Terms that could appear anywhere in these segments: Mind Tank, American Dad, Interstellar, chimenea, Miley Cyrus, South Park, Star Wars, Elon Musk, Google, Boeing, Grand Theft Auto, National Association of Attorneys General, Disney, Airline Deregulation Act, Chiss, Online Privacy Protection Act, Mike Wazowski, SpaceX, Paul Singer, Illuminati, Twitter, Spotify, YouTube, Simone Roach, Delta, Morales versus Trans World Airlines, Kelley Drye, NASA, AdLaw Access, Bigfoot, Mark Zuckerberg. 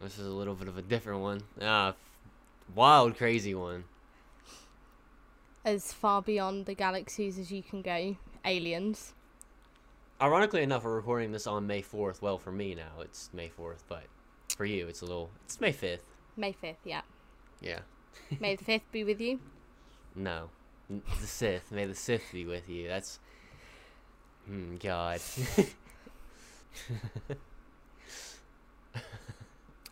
This is a little bit of a different one. Wild, crazy one. As far beyond the galaxies as you can go. Aliens. Ironically enough, we're recording this on May 4th. Well, for me now, it's May 4th, but for you, it's a little... It's May 5th. May 5th, yeah. Yeah. May the 5th be with you? No. The 6th. May the 6th be with you. That's... God.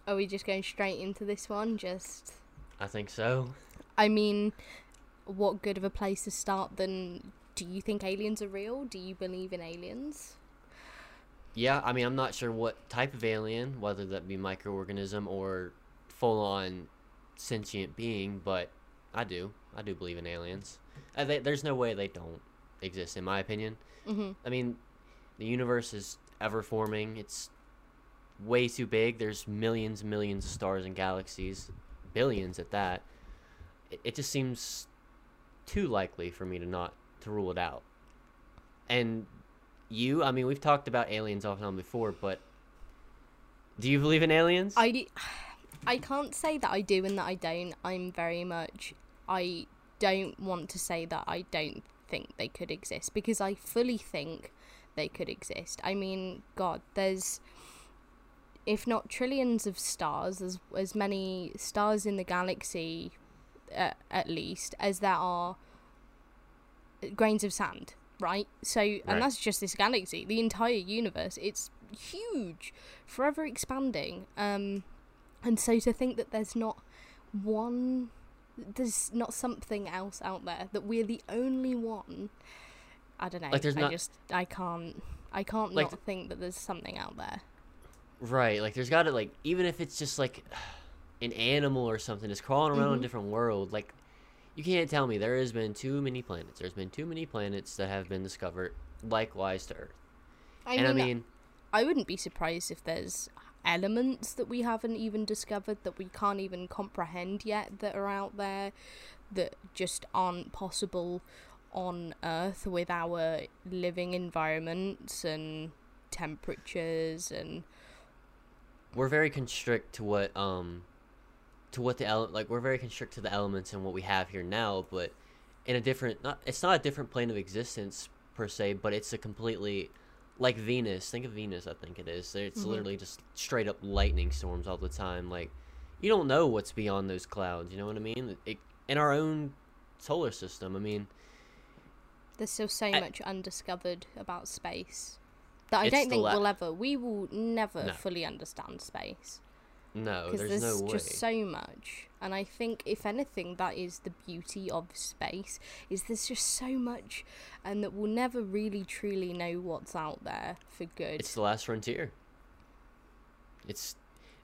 Are we just going straight into this one? Just... I think so. I mean, what good of a place to start than... Do you think aliens are real? Do you believe in aliens? Yeah, I mean, I'm not sure what type of alien, whether that be microorganism or full-on sentient being, but I do. I do believe in aliens. There's no way they don't exist, in my opinion. Mm-hmm. I mean, the universe is ever-forming. It's way too big. There's millions and millions of stars and galaxies, billions at that. It just seems too likely for me to not... to rule it out. And you, I mean, we've talked about aliens off and on before, but do you believe in aliens? I can't say that I do and that I don't. I'm very much, I don't want to say that I don't think they could exist, because I fully think they could exist. I mean, God, there's, if not trillions of stars, there's as many stars in the galaxy, at least, as there are grains of sand, right? So, and right. That's just this galaxy, the entire universe. It's huge, forever expanding. And so to think that there's not something else out there, that we're the only one. I don't know. Like, I can't like, not think that there's something out there. Right. Like, there's got to, like, even if it's just like an animal or something just crawling around in a different world, like. You can't tell me there has been too many planets. There's been too many planets that have been discovered, likewise to Earth. I mean, I wouldn't be surprised if there's elements that we haven't even discovered, that we can't even comprehend yet, that are out there, that just aren't possible on Earth with our living environments and temperatures and... We're very constrict to what, we're very constrict to the elements and what we have here now, but in a different, it's not a different plane of existence per se, but it's a completely, like Venus, think of Venus, I think it is, it's literally just straight up lightning storms all the time. Like, you don't know what's beyond those clouds, you know what I mean? In our own solar system, I mean. There's still so much undiscovered about space that I don't think we will never fully understand space. No, there's no way. Because there's just so much. And I think, if anything, that is the beauty of space, is there's just so much, and that we'll never really, truly know what's out there for good. It's the last frontier. It's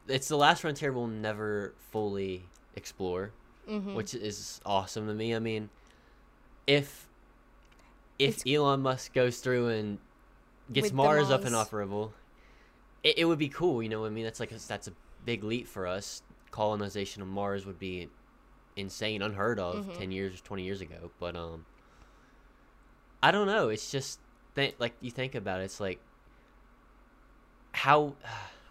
the last frontier we'll never fully explore, which is awesome to me. I mean, if Elon Musk goes through and gets Mars up and operable, it would be cool, you know what I mean? That's like that's a big leap for us. Colonization of Mars would be insane, unheard of 10 years, 20 years ago. But I don't know. It's just like, you think about it, it's like how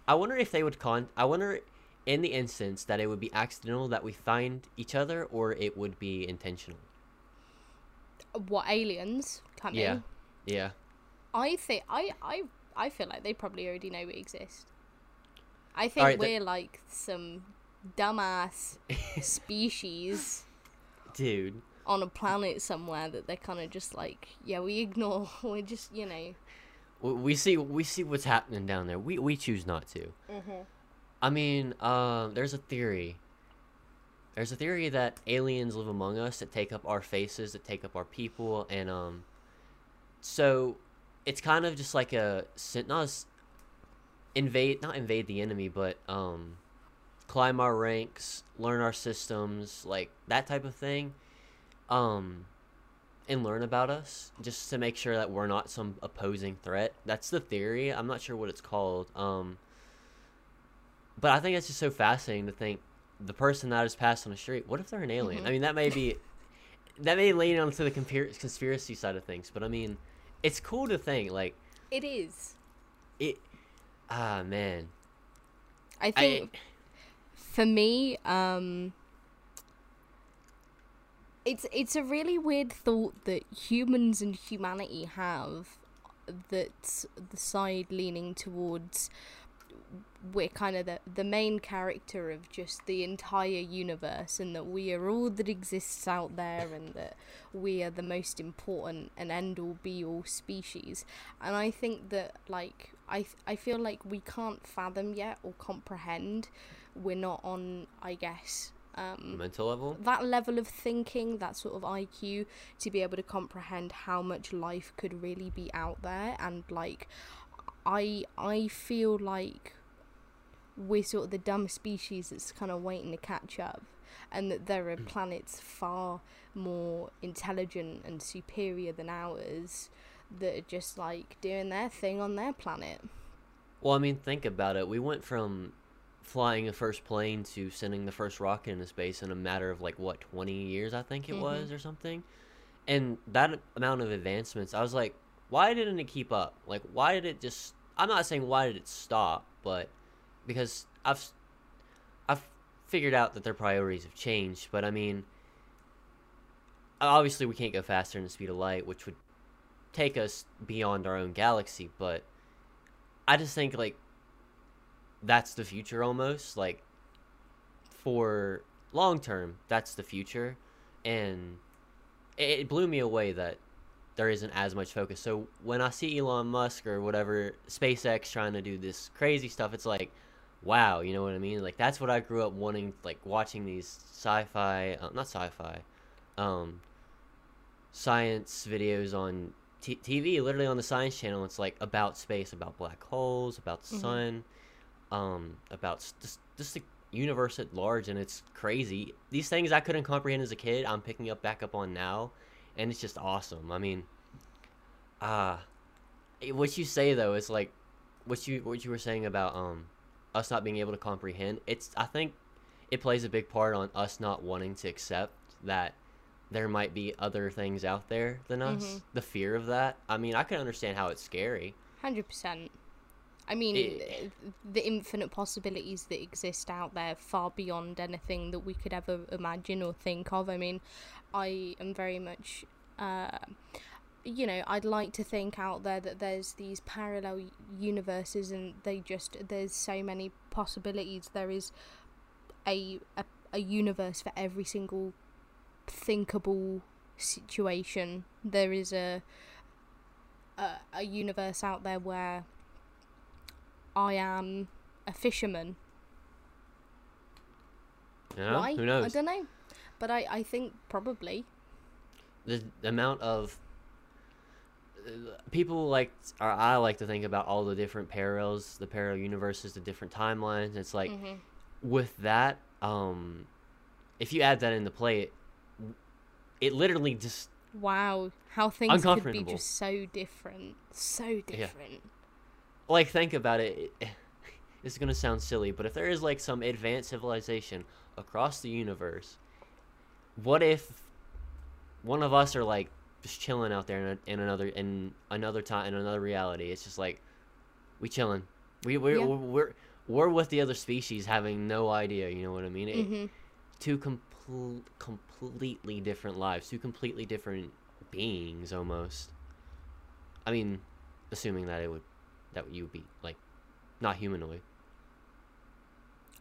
I wonder if they would I wonder in the instance that it would be accidental that we find each other, or it would be intentional. What, aliens coming? Yeah. I feel like they probably already know we exist. I think we're like some dumbass species, dude, on a planet somewhere that they're kind of just like, yeah, we ignore. We're just, you know, we see what's happening down there. We choose not to. I mean, there's a theory. There's a theory that aliens live among us, that take up our faces, that take up our people, and so it's kind of just like not invade the enemy, but climb our ranks, learn our systems, like that type of thing, and learn about us, just to make sure that we're not some opposing threat. That's the theory. I'm not sure what it's called, but I think it's just so fascinating to think, the person that is passed on the street, what if they're an alien? I mean, that may lean onto the conspiracy side of things, but I mean, it's cool to think, like, it is. Ah, man. I think For me, it's a really weird thought that humans and humanity have, that's the side leaning towards we're kind of the main character of just the entire universe, and that we are all that exists out there, and that we are the most important and end-all be-all species. And I think that, like, I feel like we can't fathom yet or comprehend, we're not on, I guess, mental level, that level of thinking, that sort of IQ, to be able to comprehend how much life could really be out there. And like, I feel like we're sort of the dumb species that's kind of waiting to catch up, and that there are planets far more intelligent and superior than ours that are just like doing their thing on their planet. Well, I mean, think about it. We went from flying the first plane to sending the first rocket into space in a matter of like, what, 20 years, I think it was, or something. And that amount of advancements, I was like, why didn't it keep up? Like, why did it just, I'm not saying why did it stop, but because I've figured out that their priorities have changed. But I mean, obviously we can't go faster than the speed of light, which would take us beyond our own galaxy. But I just think, like, that's the future almost. Like, for long term, that's the future. And it blew me away that there isn't as much focus. So when I see Elon Musk or whatever, SpaceX trying to do this crazy stuff, it's like, wow, you know what I mean? Like, that's what I grew up wanting, like watching these science videos on TV, literally on the Science Channel. It's like about space, about black holes, about the sun, about just the universe at large. And it's crazy. These things I couldn't comprehend as a kid, I'm picking up back up on now. And it's just awesome. I mean, what you say though is like what you were saying about us not being able to comprehend. I think it plays a big part on us not wanting to accept that there might be other things out there than us. The fear of that. I mean, I can understand how it's scary. 100%. I mean, the infinite possibilities that exist out there, far beyond anything that we could ever imagine or think of. I mean, I am very much, you know, I'd like to think out there that there's these parallel universes, and there's so many possibilities. There is a universe for every single thinkable situation. There is a universe out there where I am a fisherman. Yeah, why? Who knows? I don't know. But I think probably the amount of people I like to think about all the different parallels, the parallel universes, the different timelines. It's like with that, if you add that into play, it literally just, wow, how things could be just so different. So different. Yeah. Like, think about it. It's going to sound silly, but if there is, like, some advanced civilization across the universe, what if one of us are, like, just chilling out there in another time, in another reality? It's just like, we chilling. We're with the other species, having no idea, you know what I mean? Two completely different lives, two completely different beings, almost. I mean, assuming that that you would be, like, not humanoid.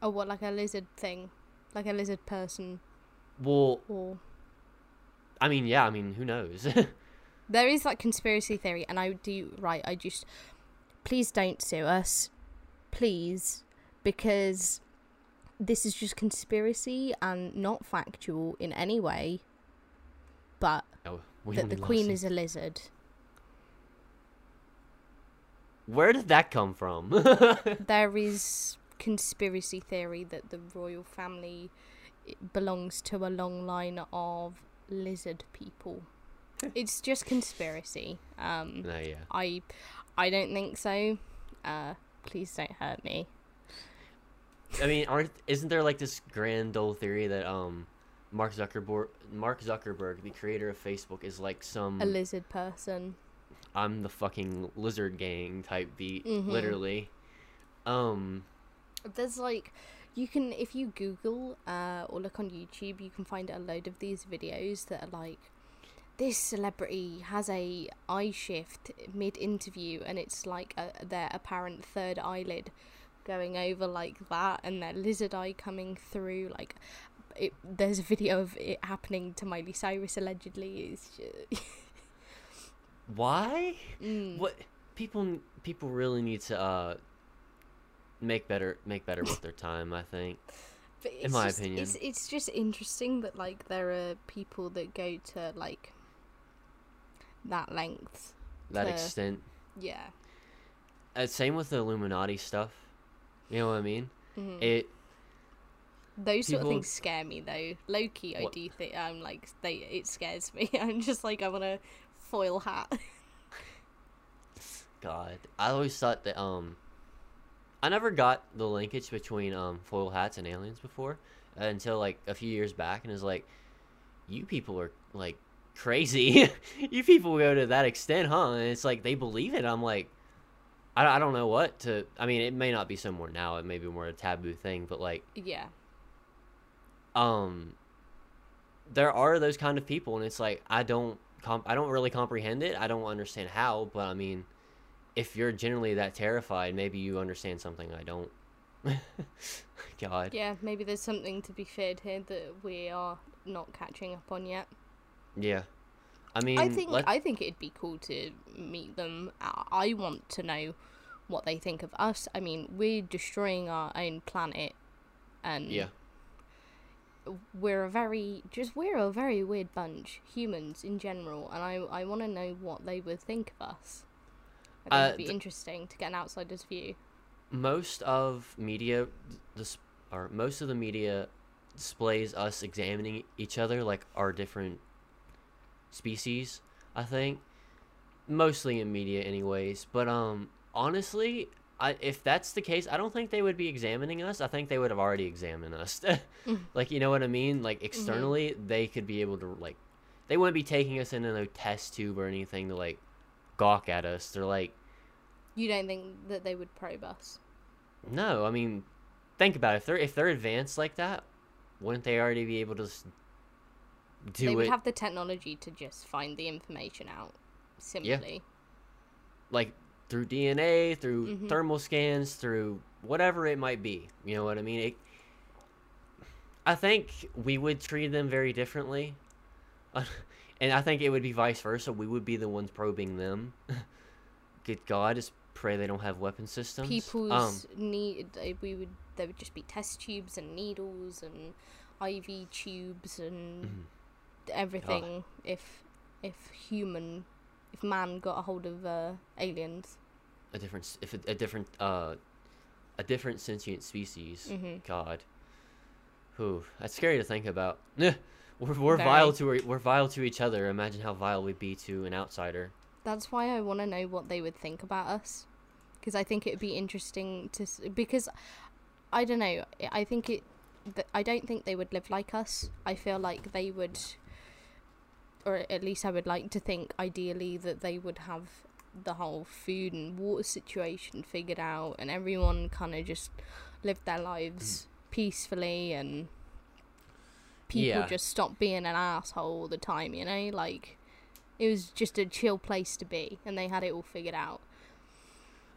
Oh, what, like a lizard thing? Like a lizard person? Well, I mean, yeah, I mean, who knows? There is that conspiracy theory, and please don't sue us. Please. Because this is just conspiracy and not factual in any way. But that the queen is a lizard. Where did that come from? There is conspiracy theory that the royal family belongs to a long line of lizard people. It's just conspiracy. Yeah. I don't think so. Please don't hurt me. I mean, isn't there like this grand old theory that Mark Zuckerberg, the creator of Facebook, is like a lizard person? I'm the fucking lizard gang type beat, literally. There's like, You can, if you Google or look on YouTube, you can find a load of these videos that are like, this celebrity has a eye shift mid-interview, and it's like their apparent third eyelid going over like that, and their lizard eye coming through. Like, there's a video of it happening to Miley Cyrus, allegedly. Why? Mm. What people really need to make better with their time, I think. But it's in my opinion, it's just interesting that like there are people that go to like that length, that extent. Yeah. Same with the Illuminati stuff. You know what I mean? Mm-hmm. Those sort of things scare me though. Low-key, I do think I'm like it scares me. I'm just like I want a foil hat. God, I always thought that I never got the linkage between foil hats and aliens before until like a few years back, and it was like, you people are like crazy. You people go to that extent, huh? And it's like they believe it. I'm like, I don't know what to. I mean, it may not be so more now. It may be more a taboo thing, but like, yeah. There are those kind of people, and it's like I don't really comprehend it. I don't understand how, but I mean, if you're generally that terrified, maybe you understand something I don't. God. Yeah, maybe there's something to be feared here that we are not catching up on yet. Yeah. I mean... I think it'd be cool to meet them. I want to know what they think of us. I mean, we're destroying our own planet. And yeah. We're a very weird bunch. Humans in general. And I want to know what they would think of us. I think it'd be interesting to get an outsider's view. Most of the media displays us examining each other, like our different species. I think mostly in media, anyways. But honestly, if that's the case, I don't think they would be examining us. I think they would have already examined us. Like, you know what I mean? Like externally, mm-hmm. They could be able to like. They wouldn't be taking us into no test tube or anything to like. Gawk at us. They're like, you don't think that they would probe us? No, I mean, think about it. If they're advanced like that, wouldn't they already be able to do it? They would have the technology to just find the information out simply. Yeah. Like through DNA, through mm-hmm. thermal scans, through whatever it might be. You know what I mean? I think we would treat them very differently. And I think it would be vice versa. We would be the ones probing them. Good God, just pray they don't have weapon systems. People's need. There would just be test tubes and needles and IV tubes and mm-hmm. everything. Oh. If man got a hold of aliens, a different sentient species. Mm-hmm. God, whew, that's scary to think about. We're vile to each other. Imagine how vile we'd be to an outsider. That's why I want to know what they would think about us, because I think it'd be interesting to. Because I don't know. I don't think they would live like us. I feel like they would, or at least I would like to think, ideally, that they would have the whole food and water situation figured out, and everyone kind of just lived their lives peacefully and. People just stop being an asshole all the time, you know? Like, it was just a chill place to be, and they had it all figured out.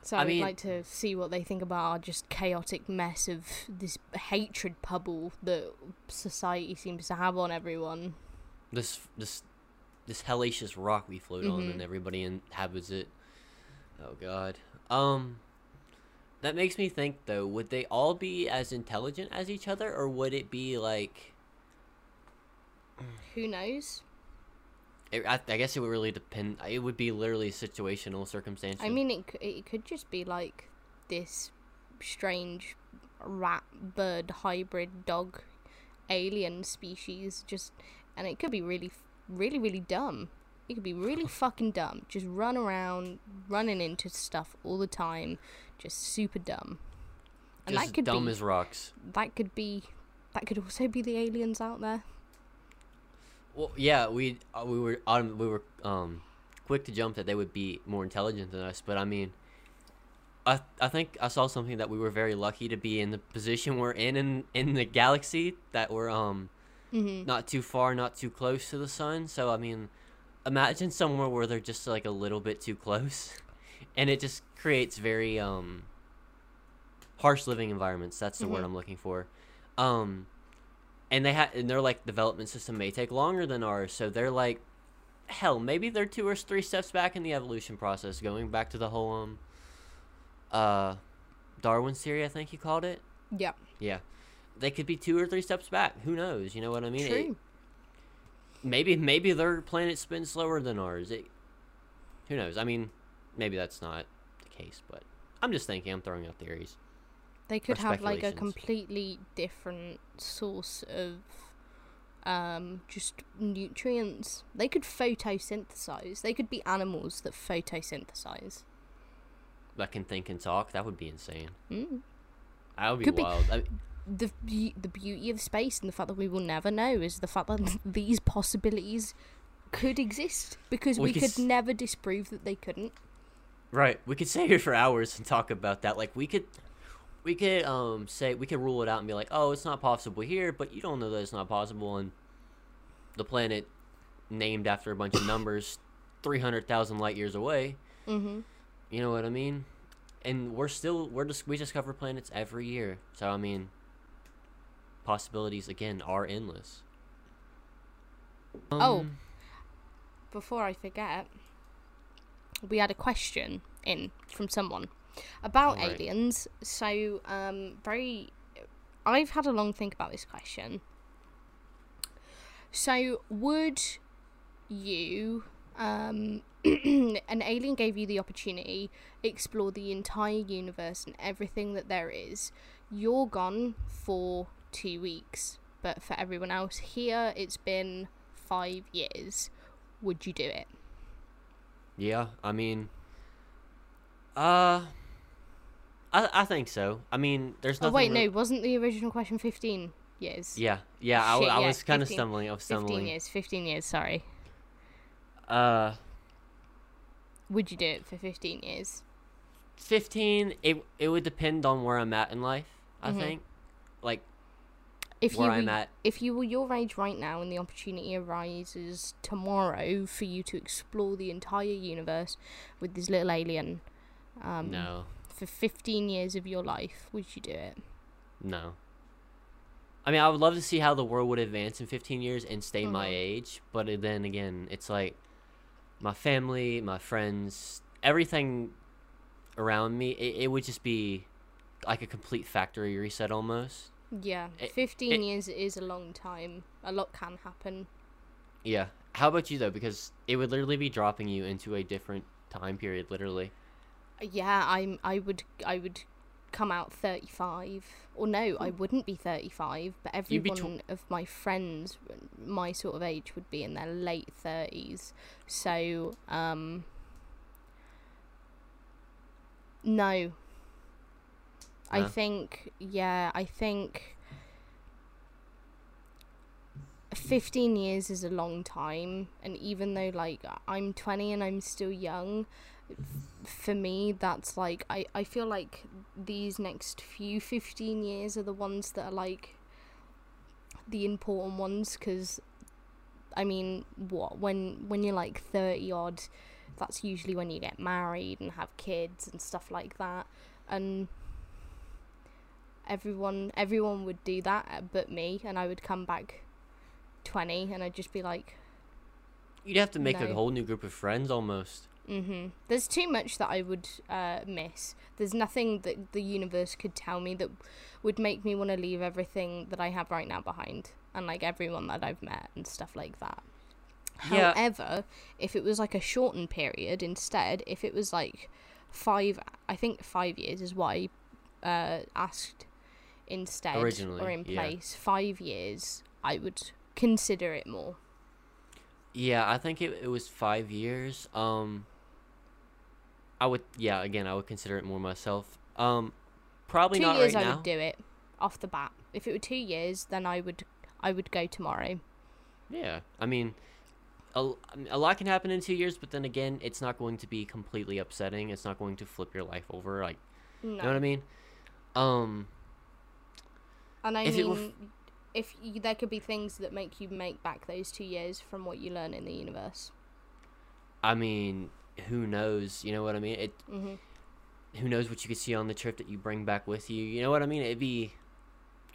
So I would like to see what they think about our just chaotic mess of this hatred bubble that society seems to have on everyone. This hellacious rock we float mm-hmm. on, and everybody inhabits it. Oh, God. That makes me think, though, would they all be as intelligent as each other, or would it be, like... Who knows? I guess it would really depend. It would be literally situational, circumstantial. I mean, it could just be like this strange rat bird hybrid dog alien species. And it could be really, really, really dumb. It could be really fucking dumb. Just run around, running into stuff all the time. Just super dumb. And just that could dumb as rocks. That could also be the aliens out there. Well, yeah, we were quick to jump that they would be more intelligent than us, but I mean, I think I saw something that we were very lucky to be in the position we're in the galaxy, that we're not too far, not too close to the sun. So I mean, imagine somewhere where they're just like a little bit too close, and it just creates very harsh living environments. That's the word I'm looking for. And their like development system may take longer than ours, so they're like, hell, maybe they're 2 or 3 steps back in the evolution process. Going back to the whole Darwin's theory, I think you called it. Yeah. Yeah, they could be 2 or 3 steps back. Who knows? You know what I mean? True. Maybe their planet spins slower than ours. Who knows? I mean, maybe that's not the case, but I'm just thinking. I'm throwing out theories. They could have like a completely different source of just nutrients. They could photosynthesize. They could be animals that photosynthesize. That can think and talk. That would be insane. That would be wild. I mean, the beauty of space and the fact that we will never know is the fact that these possibilities could exist, because we could never disprove that they couldn't. Right. We could stay here for hours and talk about that. Like we could say we could rule it out and be like, oh, it's not possible here, but you don't know that it's not possible. And the planet named after a bunch of numbers 300,000 light years away. You know what I mean? And we discover planets every year. So I mean, possibilities again are endless. Before I forget, we had a question in from someone about aliens. So I've had a long think about this question. So would you an alien gave you the opportunity to explore the entire universe and everything that there is, you're gone for 2 weeks, but for everyone else here it's been 5 years, would you do it? Yeah, I mean, I think so. I mean, there's nothing... Oh, wait, no, wasn't the original question 15 years? Yeah, I was kind of stumbling. 15 years, sorry. Would you do it for 15 years? 15, it would depend on where I'm at in life, I think. Like, if you were your age right now and the opportunity arises tomorrow for you to explore the entire universe with this little alien... for 15 years of your life, would you do it? No. I mean, I would love to see how the world would advance in 15 years and stay my age, but then again, it's like my family, my friends, everything around me, it would just be like a complete factory reset almost. Yeah, 15 years is a long time. A lot can happen. Yeah. How about you, though? Because it would literally be dropping you into a different time period, literally. Yeah, I would come out 35. Or no, I wouldn't be 35, but everyone of my friends my sort of age would be in their late 30s. So, no. Huh? I think 15 years is a long time, and even though like I'm 20 and I'm still young, for me that's like I feel like these next few 15 years are the ones that are like the important ones, because I mean, what when you're like 30 odd, that's usually when you get married and have kids and stuff like that, and everyone would do that but me, and I would come back 20 and I'd just be like, you'd have to make a whole new group of friends almost. There's too much that I would miss. There's nothing that the universe could tell me that would make me want to leave everything that I have right now behind, and like everyone that I've met and stuff like that. Yeah. However, if it was like a shortened period instead, if it was like 5 years is what I asked instead. Originally, or in place, yeah. 5 years, I would consider it more. Yeah, I think it was 5 years. I would consider it more myself. Probably not right now. 2 years I would do it off the bat. If it were 2 years, then I would go tomorrow. Yeah, I mean, a lot can happen in 2 years, but then again, it's not going to be completely upsetting. It's not going to flip your life over. Like, No. You know what I mean? And I mean, if you, there could be things that make you make back those 2 years from what you learn in the universe. I mean, who knows? You know what I mean? It. Mm-hmm. Who knows what you could see on the trip that you bring back with you? You know what I mean? It'd be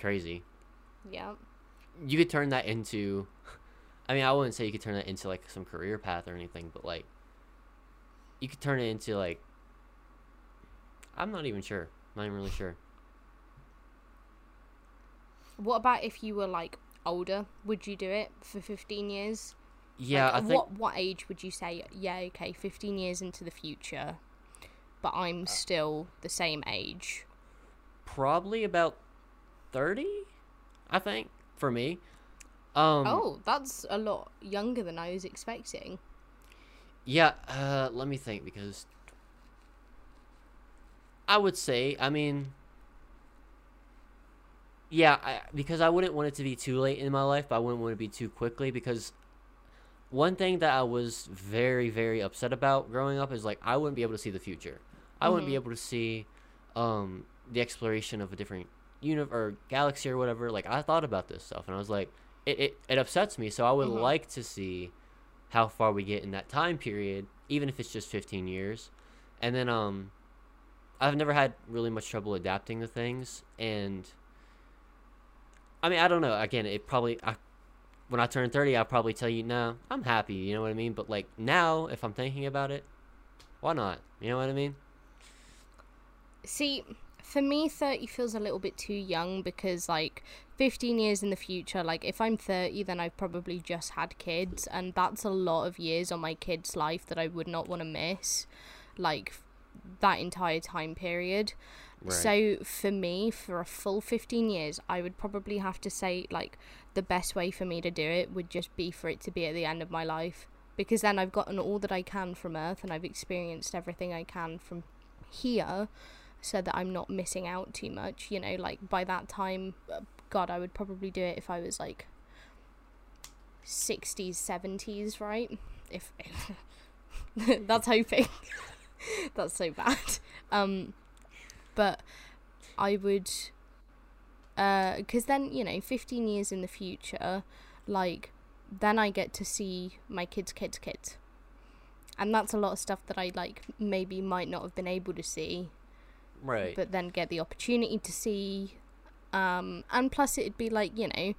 crazy. Yeah. You could turn that into... I mean, I wouldn't say you could turn that into, like, some career path or anything, but, like, you could turn it into, like... I'm not even sure. I'm not even really sure. What about if you were, like, older? Would you do it for 15 years? Yeah, like, I think... What age would you say, yeah, okay, 15 years into the future, but I'm still the same age? Probably about 30, I think, for me. Oh, that's a lot younger than I was expecting. Yeah, let me think, because I would say, I mean, yeah, because I wouldn't want it to be too late in my life, but I wouldn't want it to be too quickly, because one thing that I was very, very upset about growing up is, like, I wouldn't be able to see the future. I wouldn't be able to see the exploration of a different universe or galaxy or whatever. Like, I thought about this stuff, and I was like, it upsets me. So I would like to see how far we get in that time period, even if it's just 15 years. And then I've never had really much trouble adapting to things. And, I mean, I don't know. Again, it probably... When I turn 30, I'll probably tell you, no, I'm happy, you know what I mean? But, like, now, if I'm thinking about it, why not? You know what I mean? See, for me, 30 feels a little bit too young because, like, 15 years in the future, like, if I'm 30, then I've probably just had kids, and that's a lot of years on my kid's life that I would not want to miss, like, that entire time period. Right. So, for me, for a full 15 years, I would probably have to say, like, the best way for me to do it would just be for it to be at the end of my life. Because then I've gotten all that I can from Earth, and I've experienced everything I can from here, so that I'm not missing out too much. You know, like, by that time, God, I would probably do it if I was, like, 60s, 70s, right? If that's hoping. That's so bad. But I would, because then, you know, 15 years in the future, like, then I get to see my kids' kids' kids. And that's a lot of stuff that I, like, maybe might not have been able to see. Right. But then get the opportunity to see. And plus it'd be like, you know,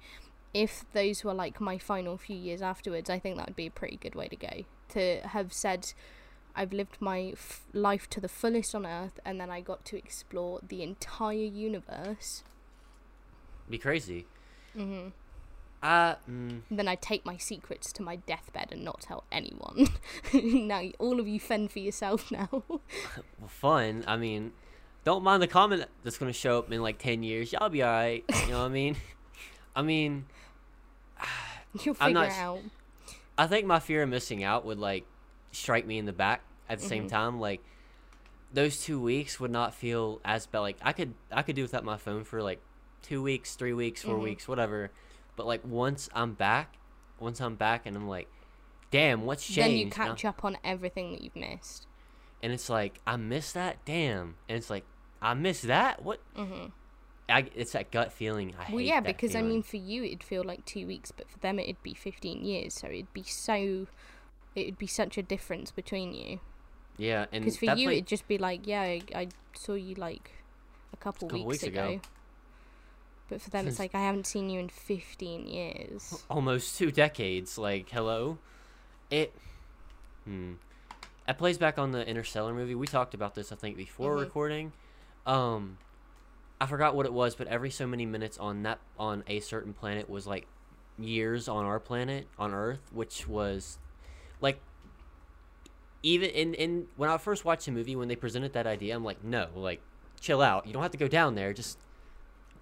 if those were, like, my final few years afterwards, I think that would be a pretty good way to go. To have said... I've lived my life to the fullest on Earth, and then I got to explore the entire universe. Be crazy. Mm-hmm. Then I take my secrets to my deathbed and not tell anyone. Now, all of you fend for yourself now. Well, fun. I mean, don't mind the comment that's going to show up in, like, 10 years. Y'all be all right. You know what I mean? I mean... You'll figure it out. I think my fear of missing out would, like, strike me in the back at the same time. Like, those 2 weeks would not feel as bad. Like, I could do without my phone for, like, 2 weeks, 3 weeks, 4 weeks, whatever. But, like, once I'm back and I'm like, damn, what's changed? Then you catch up on everything that you've missed. And it's like, I missed that? Damn. And it's like, I missed that? What? It's that gut feeling. I hate that. Well, yeah, because, I mean, for you, it'd feel like 2 weeks, but for them, it'd be 15 years. So it'd be so... It would be such a difference between you. Yeah, and because for you, it'd just be like, yeah, I saw you, like, a couple weeks ago. But for them, it's like, I haven't seen you in 15 years. Almost 2 decades. Like, hello? It plays back on the Interstellar movie. We talked about this, I think, before recording. I forgot what it was, but every so many minutes on a certain planet was, like, years on our planet, on Earth, which was... Like, even in when I first watched the movie, when they presented that idea, I'm like, no, like, chill out. You don't have to go down there. Just,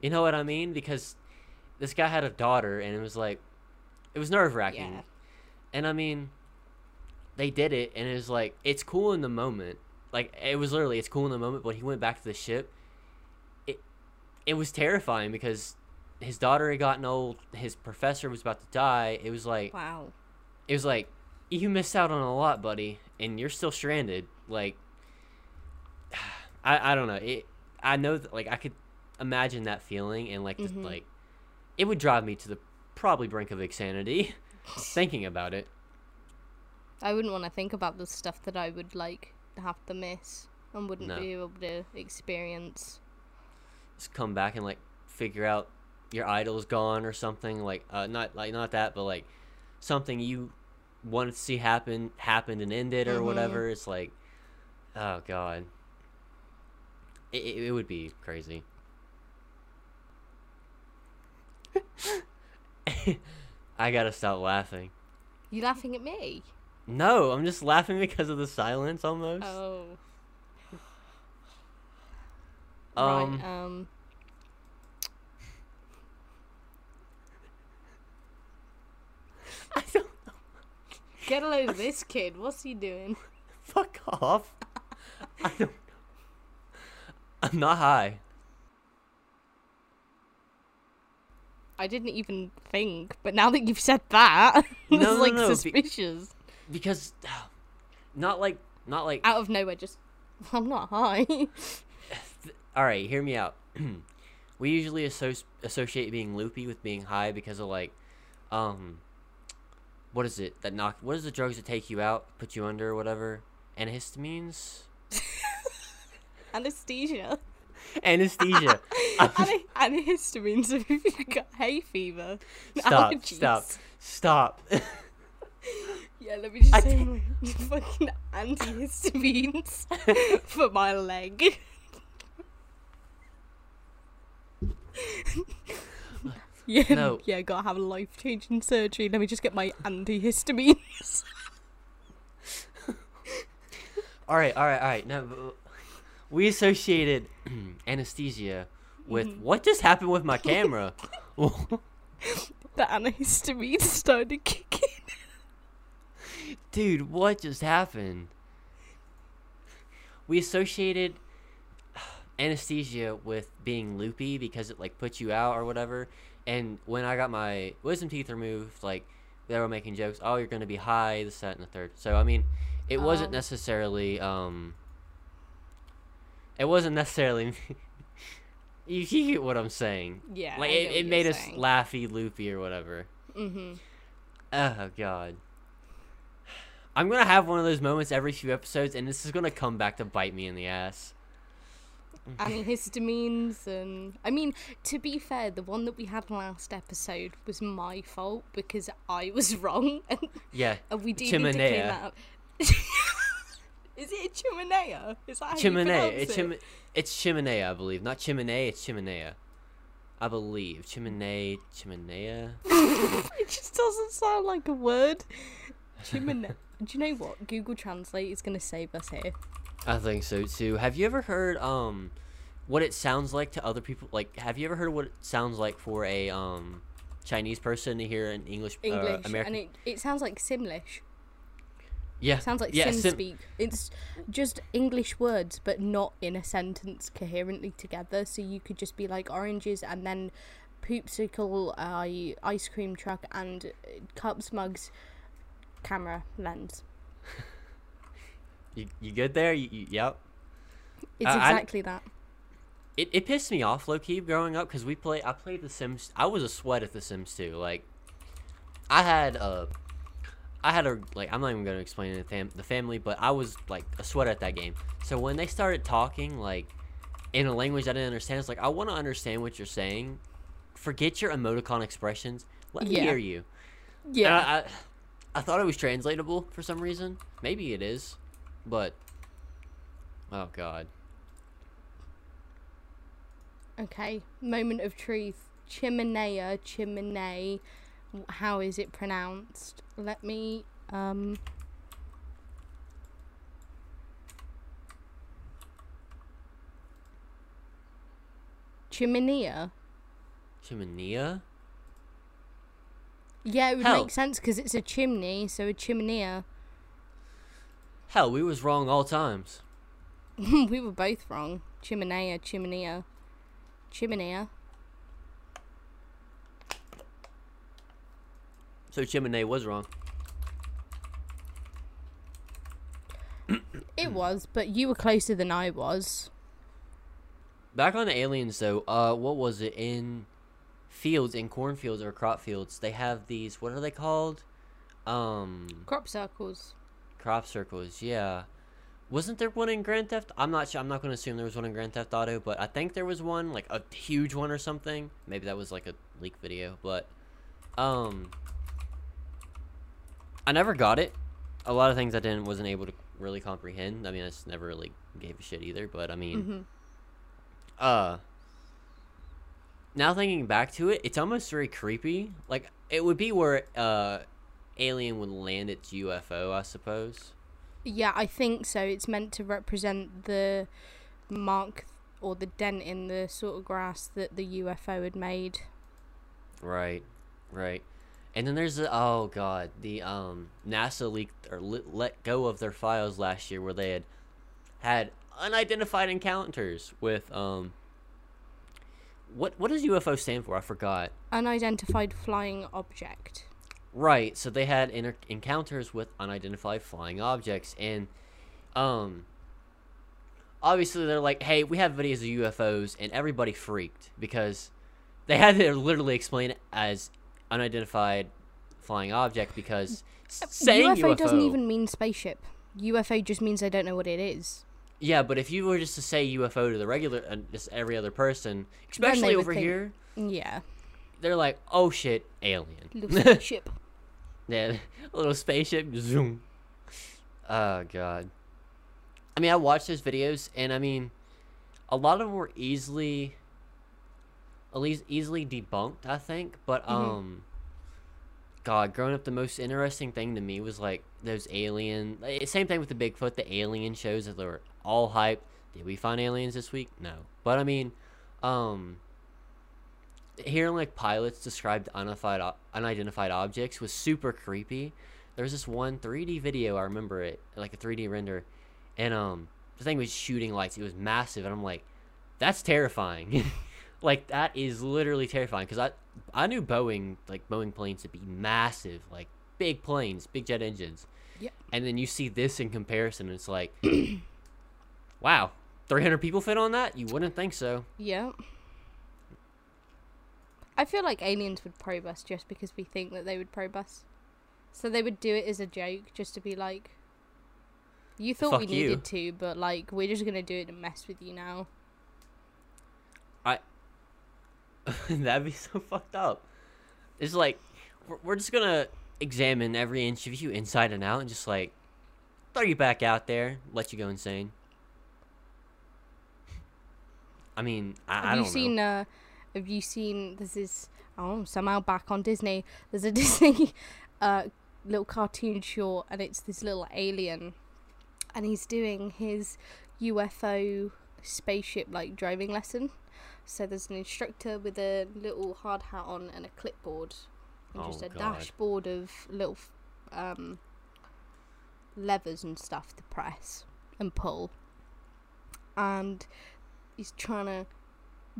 you know what I mean? Because this guy had a daughter, and it was like, it was nerve-wracking. Yeah. And, I mean, they did it, and it was like, it's cool in the moment. Like, it was literally, it's cool in the moment, but he went back to the ship. It was terrifying because his daughter had gotten old. His professor was about to die. It was like, wow. It was like, you missed out on a lot, buddy, and you're still stranded. Like, I don't know. It I know that, like, I could imagine that feeling, and like, mm-hmm. just, like, it would drive me to the probably brink of insanity thinking about it. I wouldn't want to think about the stuff that I would, like, have to miss and wouldn't be able to experience. Just come back and, like, figure out your idol's gone or something, like, not that, but, like, something you wanted to see happen happened and ended or mm-hmm. whatever. It's like, oh god, it would be crazy. I gotta stop laughing. You laughing at me? No, I'm just laughing because of the silence almost. Oh. Right, I don't know. Get a load of this kid. What's he doing? Fuck off. I don't. I'm not high. I didn't even think, but now that you've said that, it's suspicious. Because not like out of nowhere, just I'm not high. All right, hear me out. We usually associate being loopy with being high because of, like, what is it that what is the drugs that take you out, put you under, or whatever? Antihistamines? Anesthesia. Antihistamines if you've got hay fever. Stop. Yeah, let me just say fucking antihistamines for my leg. Yeah, gotta have a life-changing surgery. Let me just get my antihistamines. All right. No, we associated anesthesia with what just happened with my camera. The antihistamines started kicking. Dude, what just happened? We associated anesthesia with being loopy because it, like, puts you out or whatever. And when I got my wisdom teeth removed, like, they were making jokes, oh, you're going to be high, this, that, and the third. So, I mean, it wasn't necessarily, you get what I'm saying. Yeah. Like, it made us laughy, loopy, or whatever. Mm-hmm. Oh, God. I'm going to have one of those moments every few episodes, and this is going to come back to bite me in the ass. Antihistamines and... I mean, to be fair, the one that we had last episode was my fault because I was wrong. Yeah. And we do need to clean that up. Is it a chimenea? Is that how you pronounce it? It's chimenea, I believe. Not chimenea, it's chimenea. I believe. Chimenea. It just doesn't sound like a word. Chimenea. Do you know what? Google Translate is going to save us here. I think so too. Have you ever heard what it sounds like to other people? Like, have you ever heard what it sounds like for a Chinese person to hear an English American? And it sounds like Simlish. Yeah, it sounds like Sim speak. It's just English words, but not in a sentence coherently together. So you could just be like oranges, and then poopsicle, ice cream truck, and cups, mugs, camera, lens. You good there? Yep. It's exactly that. It pissed me off, low-key, growing up, because I played The Sims. I was a sweat at The Sims 2. Like, I had a I'm not even going to explain it to the family, but I was, like, a sweat at that game. So when they started talking, like, in a language I didn't understand, it's like, I want to understand what you're saying. Forget your emoticon expressions. Let me hear you. Yeah. I thought it was translatable for some reason. Maybe it is. But, oh god. Okay, moment of truth. Chimenea. How is it pronounced? Let me, Chimenea? Yeah, it would make sense because it's a chimney, so a chimenea. Hell, we was wrong all times. We were both wrong. Chimenea. So chimenea was wrong. It was, but you were closer than I was. Back on the aliens, though, what was it? In fields, in cornfields or crop fields, they have these, what are they called? Crop circles. Crop circles, yeah. Wasn't there one in Grand Theft? I'm not sure. I'm not going to assume there was one in Grand Theft Auto, but I think there was one, like a huge one or something. Maybe that was like a leak video, but I never got it. A lot of things I wasn't able to really comprehend. I mean, I just never really gave a shit either, but I mean, now thinking back to it, it's almost very creepy. Like, it would be where alien would land its UFO, I suppose. Yeah, I think so. It's meant to represent the mark or the dent in the sort of grass that the UFO had made. Right, right. And then there's the, oh god, the NASA leaked or let go of their files last year where they had unidentified encounters with what does UFO stand for? I forgot. Unidentified flying object. Right, so they had encounters with unidentified flying objects, and obviously they're like, hey, we have videos of UFOs, and everybody freaked, because they had to literally explain it as unidentified flying object, because saying UFO doesn't even mean spaceship. UFO just means they don't know what it is. Yeah, but if you were just to say UFO to the regular, just every other person, especially over here, yeah, they're like, oh shit, alien. Little spaceship. Yeah, a little spaceship. Zoom. Oh, God. I mean, I watched those videos, and I mean, a lot of them were easily debunked, I think. But, God, growing up, the most interesting thing to me was, like, those alien... Same thing with the Bigfoot, the alien shows that they were all hyped. Did we find aliens this week? No. But, I mean, hearing like pilots described unidentified objects was super creepy. There was this one 3D video, I remember it, like a 3D render, and the thing was shooting lights. It was massive, and I'm like, that's terrifying. Like, that is literally terrifying, because I knew Boeing, like Boeing planes, to be massive, like big planes, big jet engines. Yeah. And then you see this in comparison, and it's like, wow, 300 people fit on that? You wouldn't think so. Yeah. I feel like aliens would probe us just because we think that they would probe us. So they would do it as a joke, just to be like, you thought we needed to, but like, we're just going to do it and mess with you now. That'd be so fucked up. It's like, we're just going to examine every inch of you inside and out and just like, throw you back out there, let you go insane. I mean, I don't know. Have you seen, this is, oh, somehow back on Disney, there's a Disney little cartoon short, and it's this little alien, and he's doing his UFO spaceship, like, driving lesson. So there's an instructor with a little hard hat on and a clipboard, and just dashboard of little levers and stuff to press and pull. And he's trying to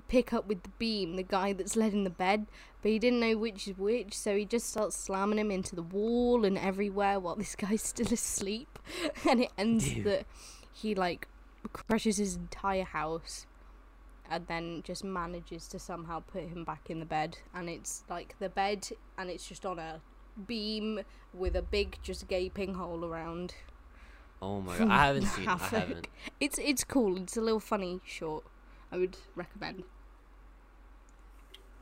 pick up with the beam the guy that's laid in the bed, but he didn't know which is which, so he just starts slamming him into the wall and everywhere while this guy's still asleep. And it ends that he like crushes his entire house, and then just manages to somehow put him back in the bed. And it's like the bed, and it's just on a beam with a big just gaping hole around. Oh my god, I haven't seen it. It's cool. It's a little funny short. I would recommend.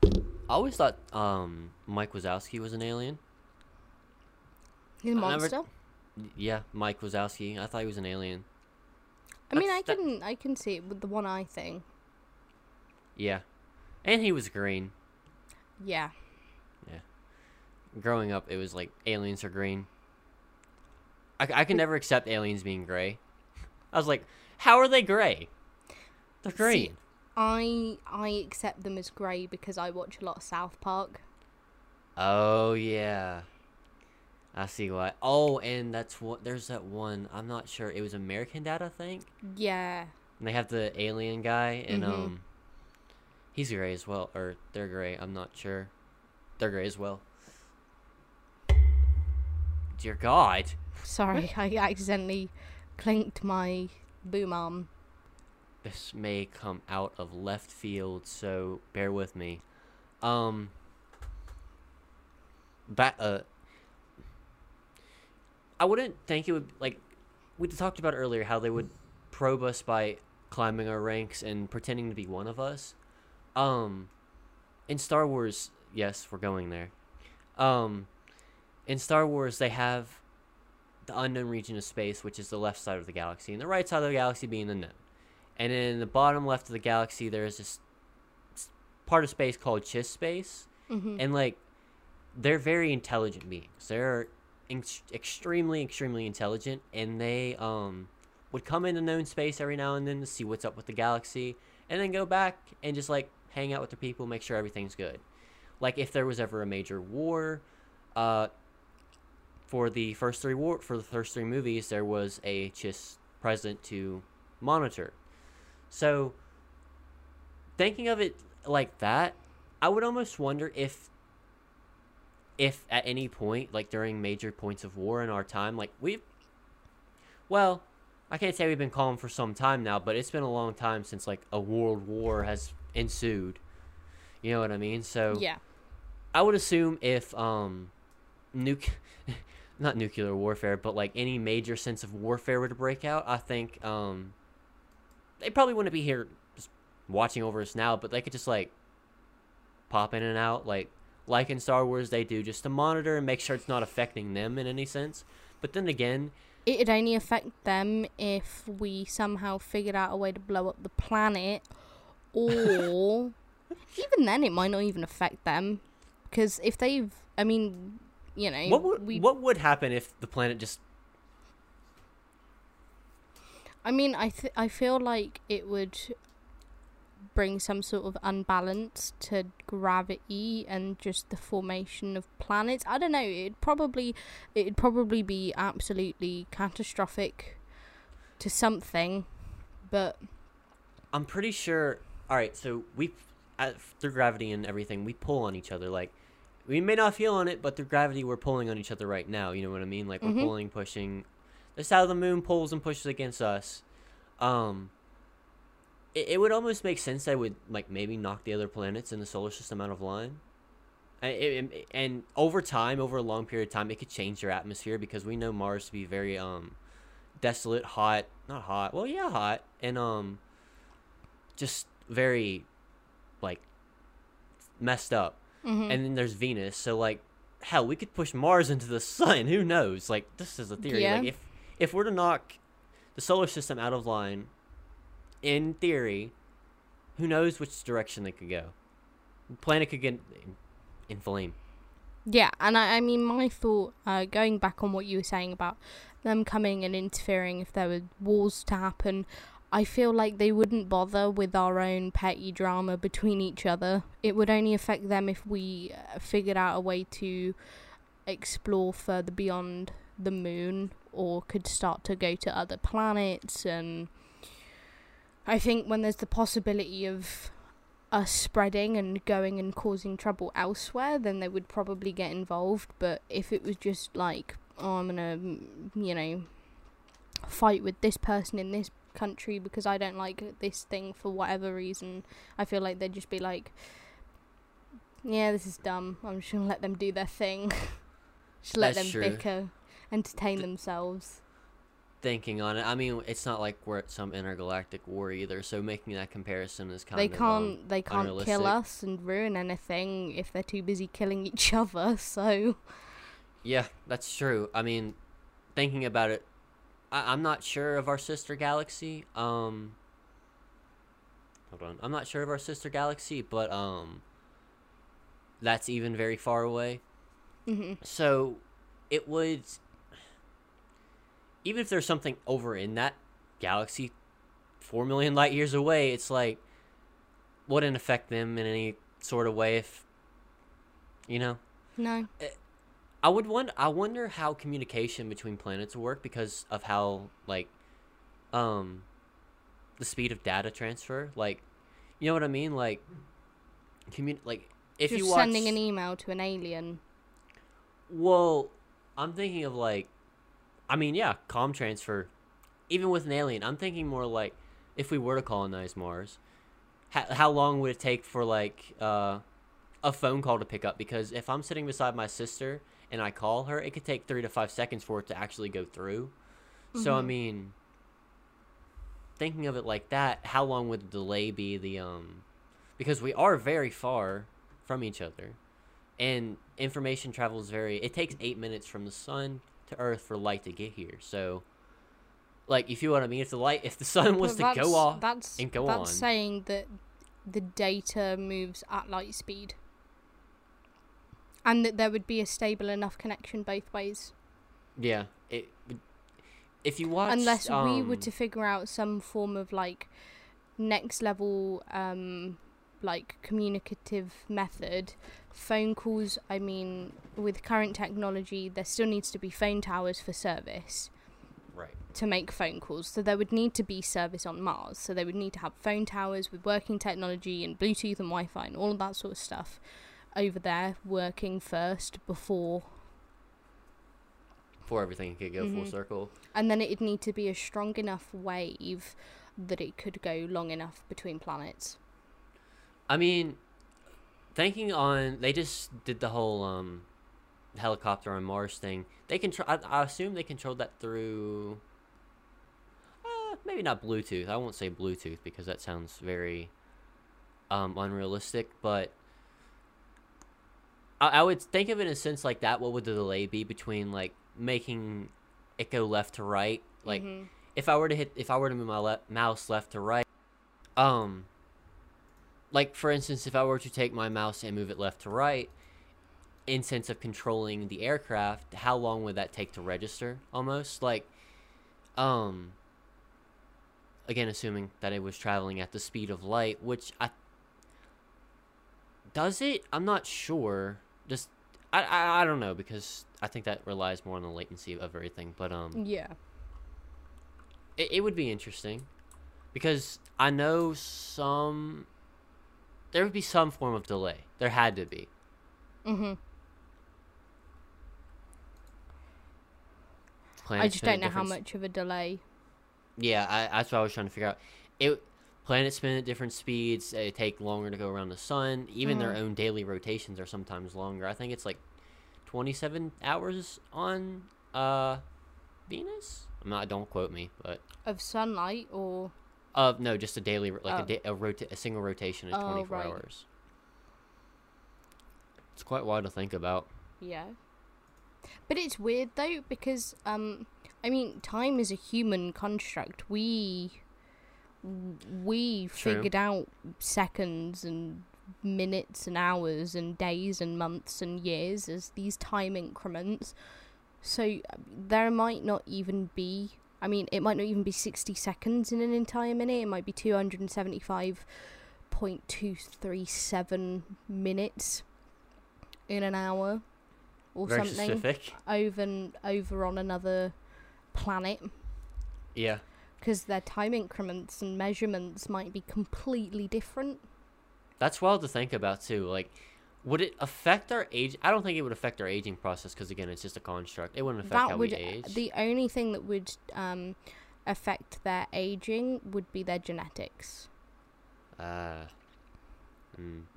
I always thought Mike Wazowski was an alien. He's a monster? Yeah, Mike Wazowski. I thought he was an alien. I can see it with the one eye thing. Yeah. And he was green. Yeah. Yeah. Growing up, it was like, aliens are green. I can never accept aliens being gray. I was like, how are they gray? They're green. See, I accept them as grey because I watch a lot of South Park. Oh yeah, I see why. Oh, and that's what there's that one. I'm not sure. It was American Dad, I think. Yeah. And they have the alien guy, and he's grey as well, or they're grey. I'm not sure. They're grey as well. Dear God. Sorry, I accidentally clinked my boom arm. This may come out of left field, so bear with me. I wouldn't think it would, like, we talked about earlier how they would probe us by climbing our ranks and pretending to be one of us. In Star Wars, yes, we're going there. In Star Wars, they have the unknown region of space, which is the left side of the galaxy, and the right side of the galaxy being the known. And in the bottom left of the galaxy, there is this part of space called Chiss space. Mm-hmm. And, like, they're very intelligent beings. They're extremely, extremely intelligent, and they would come into known space every now and then to see what's up with the galaxy, and then go back and just, like, hang out with the people, make sure everything's good. Like, if there was ever a major war, for the first three movies, there was a Chiss president to monitor. So, thinking of it like that, I would almost wonder if at any point, like during major points of war in our time, like well, I can't say we've been calm for some time now, but it's been a long time since like a world war has ensued. You know what I mean? So yeah, I would assume if not nuclear warfare, but like any major sense of warfare were to break out, I think they probably wouldn't be here just watching over us now, but they could just like pop in and out, like in Star Wars they do, just to monitor and make sure it's not affecting them in any sense. But then again, it'd only affect them if we somehow figured out a way to blow up the planet, or even then it might not even affect them, because if they've, I mean, you know, what would happen if the planet just, I mean, I feel like it would bring some sort of unbalance to gravity and just the formation of planets. I don't know. It'd probably be absolutely catastrophic to something, but I'm pretty sure. All right, so through gravity and everything, we pull on each other. Like, we may not feel on it, but through gravity, we're pulling on each other right now. You know what I mean? Like, we're mm-hmm. pulling, pushing. The side of the moon pulls and pushes against us. It would almost make sense that it would, like, maybe knock the other planets in the solar system out of line. And over time, over a long period of time, it could change their atmosphere, because we know Mars to be very desolate, hot. Not hot. Well, yeah, hot. And just very, like, messed up. Mm-hmm. And then there's Venus. So, like, hell, we could push Mars into the sun. Who knows? Like, this is a theory. Yeah. Like, if we're to knock the solar system out of line, in theory, who knows which direction they could go. The planet could get in flame. Yeah, and I mean, my thought, going back on what you were saying about them coming and interfering if there were wars to happen, I feel like they wouldn't bother with our own petty drama between each other. It would only affect them if we figured out a way to explore further beyond the moon, or could start to go to other planets. And I think when there's the possibility of us spreading and going and causing trouble elsewhere, then they would probably get involved. But if it was just like, oh, I'm going to, you know, fight with this person in this country because I don't like this thing for whatever reason, I feel like they'd just be like, yeah, this is dumb, I'm just gonna let them do their thing. Just let them bicker, entertain themselves. Thinking on it, I mean, it's not like we're at some intergalactic war either, so making that comparison is kind of unrealistic. They can't kill us and ruin anything if they're too busy killing each other, so yeah, that's true. I mean, thinking about it, I'm not sure of our sister galaxy. Hold on. I'm not sure of our sister galaxy, but that's even very far away. Mm-hmm. So it would, even if there's something over in that galaxy 4 million light years away, it's like, wouldn't affect them in any sort of way, if you know. No. I wonder how communication between planets will work, because of how, like, the speed of data transfer. Like, you know what I mean? Like, if you're sending an email to an alien. Well, I'm thinking of, like, I mean, yeah, comm transfer. Even with an alien, I'm thinking more like if we were to colonize Mars, how long would it take for like a phone call to pick up? Because if I'm sitting beside my sister and I call her, it could take 3 to 5 seconds for it to actually go through. Mm-hmm. So I mean, thinking of it like that, how long would the delay be? The because we are very far from each other, and information travels very. It takes 8 minutes from the sun to Earth for light to get here. So, like, if you know what I mean, if the light, if the sun was to go off and go on, that's saying that the data moves at light speed, and that there would be a stable enough connection both ways. Yeah, it. If you watch, unless we were to figure out some form of like next level, like communicative method, phone calls. I mean, with current technology, there still needs to be phone towers for service, right? To make phone calls, so there would need to be service on Mars. So they would need to have phone towers with working technology and Bluetooth and Wi-Fi and all of that sort of stuff over there working first before. Before everything could go full circle. And then it'd need to be a strong enough wave that it could go long enough between planets. I mean, thinking on, they just did the whole helicopter on Mars thing. They control. I assume they controlled that through, maybe not Bluetooth. I won't say Bluetooth because that sounds very unrealistic, but I would think of it in a sense like that. What would the delay be between, like, making it go left to right, like if I were to move my mouse left to right, like for instance, if I were to take my mouse and move it left to right, in sense of controlling the aircraft, how long would that take to register? Almost like, again, assuming that it was traveling at the speed of light, which I'm not sure. Just I don't know, because I think that relies more on the latency of everything, but yeah, it would be interesting, because I know there would be some form of delay. There had to be. I just don't know how much of a delay. Yeah, that's what I was trying to figure out. Planets spin at different speeds. They take longer to go around the sun. Even their own daily rotations are sometimes longer. I think it's like 27 hours on Venus. Don't quote me, but of sunlight or of no, just a daily a single rotation is 24 hours. It's quite wild to think about. Yeah, but it's weird though, because I mean, time is a human construct. We figured out seconds and minutes and hours and days and months and years as these time increments. So there might not even be, I mean, it might not even be 60 seconds in an entire minute. It might be 275.237 minutes in an hour or very something specific. Over on another planet. Yeah. Because their time increments and measurements might be completely different. That's wild to think about, too. Like, would it affect our age? I don't think it would affect our aging process, because, again, it's just a construct. It wouldn't affect how we age. The only thing that would affect their aging would be their genetics. Okay. I'm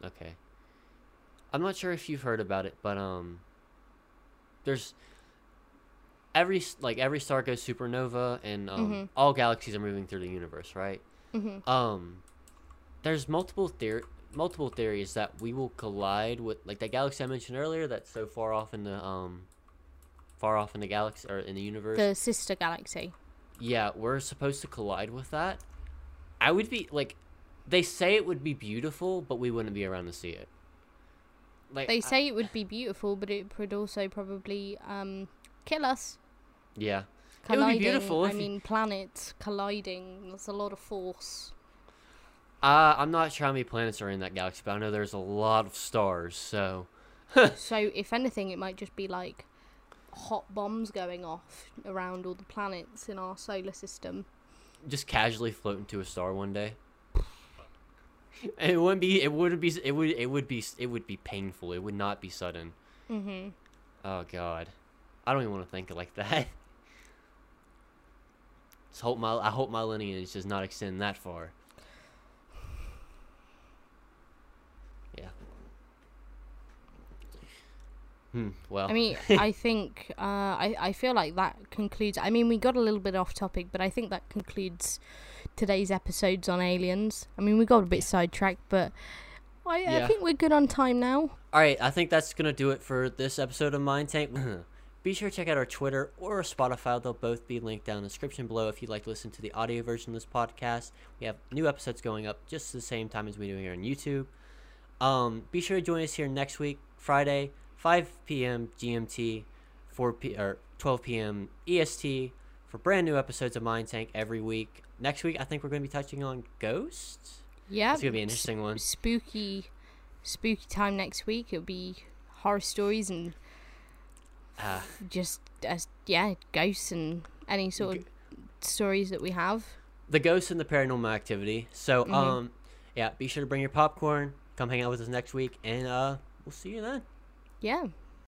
not sure if you've heard about it, but there's... Every star goes supernova, and all galaxies are moving through the universe, right? There's multiple theories that we will collide with, like that galaxy I mentioned earlier that's so far off in the galaxy or in the universe, the sister galaxy. Yeah, we're supposed to collide with that. I would be like, they say it would be beautiful, but we wouldn't be around to see it. Like they say it would be beautiful, but it would also probably kill us. Yeah, colliding, it would be beautiful. Planets colliding. There's a lot of force. I'm not sure how many planets are in that galaxy, but I know there's a lot of stars. So, so if anything, it might just be like hot bombs going off around all the planets in our solar system. Just casually floating to a star one day. It wouldn't be. It wouldn't be. It would be painful. It would not be sudden. Oh God. I don't even want to think it like that. Just hope my, I hope my lineage does not extend that far. Yeah. Well, I mean, I think I feel like that concludes. I mean, we got a little bit off topic, but I think that concludes today's episodes on aliens. I mean, we got a bit sidetracked, but I think we're good on time now. All right, I think that's gonna do it for this episode of Mind Tank. Be sure to check out our Twitter or our Spotify. They'll both be linked down in the description below if you'd like to listen to the audio version of this podcast. We have new episodes going up just the same time as we do here on YouTube. Be sure to join us here next week, Friday, 5 p.m. GMT, 12 p.m. EST for brand new episodes of Mind Tank every week. Next week, I think we're going to be touching on ghosts. Yeah. It's going to be an interesting one. Spooky time next week. It'll be horror stories and... ghosts and any sort of stories that we have. The ghosts and the paranormal activity. So, be sure to bring your popcorn. Come hang out with us next week, and we'll see you then. Yeah.